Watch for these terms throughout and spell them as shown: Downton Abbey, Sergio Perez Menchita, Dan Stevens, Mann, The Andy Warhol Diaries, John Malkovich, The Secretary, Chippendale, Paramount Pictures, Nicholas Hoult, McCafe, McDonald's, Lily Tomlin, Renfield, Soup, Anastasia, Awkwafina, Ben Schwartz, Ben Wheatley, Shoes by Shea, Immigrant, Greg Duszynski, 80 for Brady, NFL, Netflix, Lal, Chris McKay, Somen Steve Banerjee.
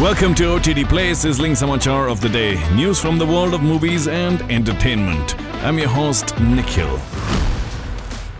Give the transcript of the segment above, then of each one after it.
Welcome to OTT Play, sizzling samachar of the day. News from the world of movies and entertainment. I'm your host, Nikhil.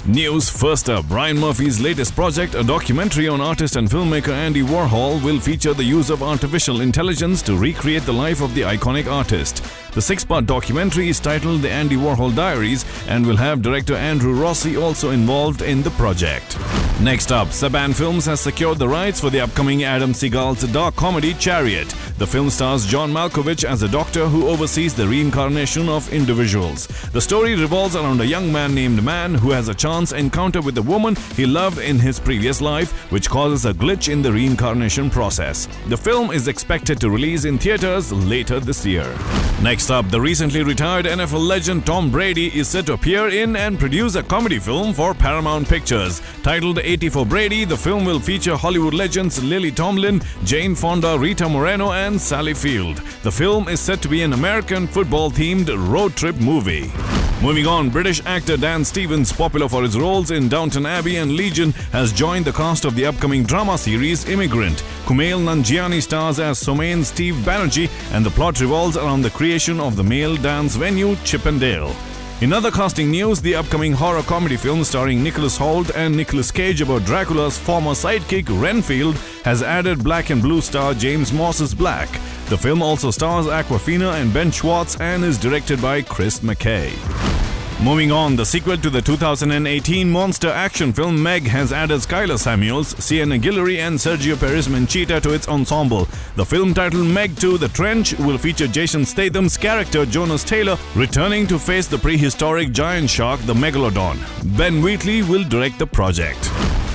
News first up. Ryan Murphy's latest project, a documentary on artist and filmmaker Andy Warhol, will feature the use of artificial intelligence to recreate the life of the iconic artist. The six-part documentary is titled The Andy Warhol Diaries and will have director Andrew Rossi also involved in the project. Next up, Saban Films has secured the rights for the upcoming Adam Sigal's dark comedy Chariot. The film stars John Malkovich as a doctor who oversees the reincarnation of individuals. The story revolves around a young man named Mann who has a chance encounter with a woman he loved in his previous life, which causes a glitch in the reincarnation process. The film is expected to release in theaters later this year. Next up, the recently retired NFL legend Tom Brady is set to appear in and produce a comedy film for Paramount Pictures. Titled 80 for Brady, the film will feature Hollywood legends Lily Tomlin, Jane Fonda, Rita Moreno and Sally Field. The film is set to be an American football-themed road trip movie. Moving on, British actor Dan Stevens, popular for his roles in Downton Abbey and Legion, has joined the cast of the upcoming drama series Immigrant. Kumail Nanjiani stars as Somen Steve Banerjee and the plot revolves around the creation of the male dance venue Chippendale. In other casting news, the upcoming horror comedy film starring Nicholas Hoult and Nicholas Cage about Dracula's former sidekick Renfield has added Black and Blue star James Moses Black. The film also stars Awkwafina and Ben Schwartz and is directed by Chris McKay. Moving on, the sequel to the 2018 monster action film Meg has added Skylar Samuels, Sienna Guillory and Sergio Perez Menchita to its ensemble. The film titled Meg 2 The Trench will feature Jason Statham's character Jonas Taylor returning to face the prehistoric giant shark, the Megalodon. Ben Wheatley will direct the project.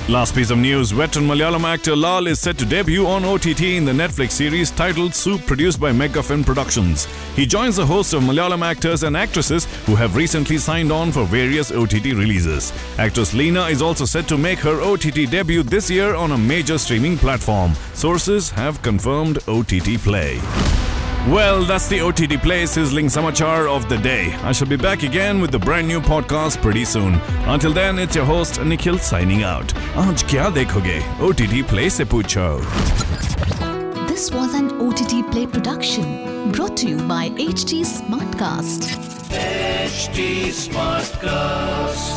Last piece of news, veteran Malayalam actor Lal is set to debut on OTT in the Netflix series titled Soup, produced by Megafin Productions. He joins the host of Malayalam actors and actresses who have recently signed on for various OTT releases. Actress Lena is also set to make her OTT debut this year on a major streaming platform. Sources have confirmed OTT Play. Well, that's the OTT Play sizzling samachar of the day. I shall be back again with a brand new podcast pretty soon. Until then, it's your host Nikhil signing out. Aaj kya dekhoge? OTT Play se pucho. This was an OTT Play production brought to you by HT Smartcast. HT Smartcast.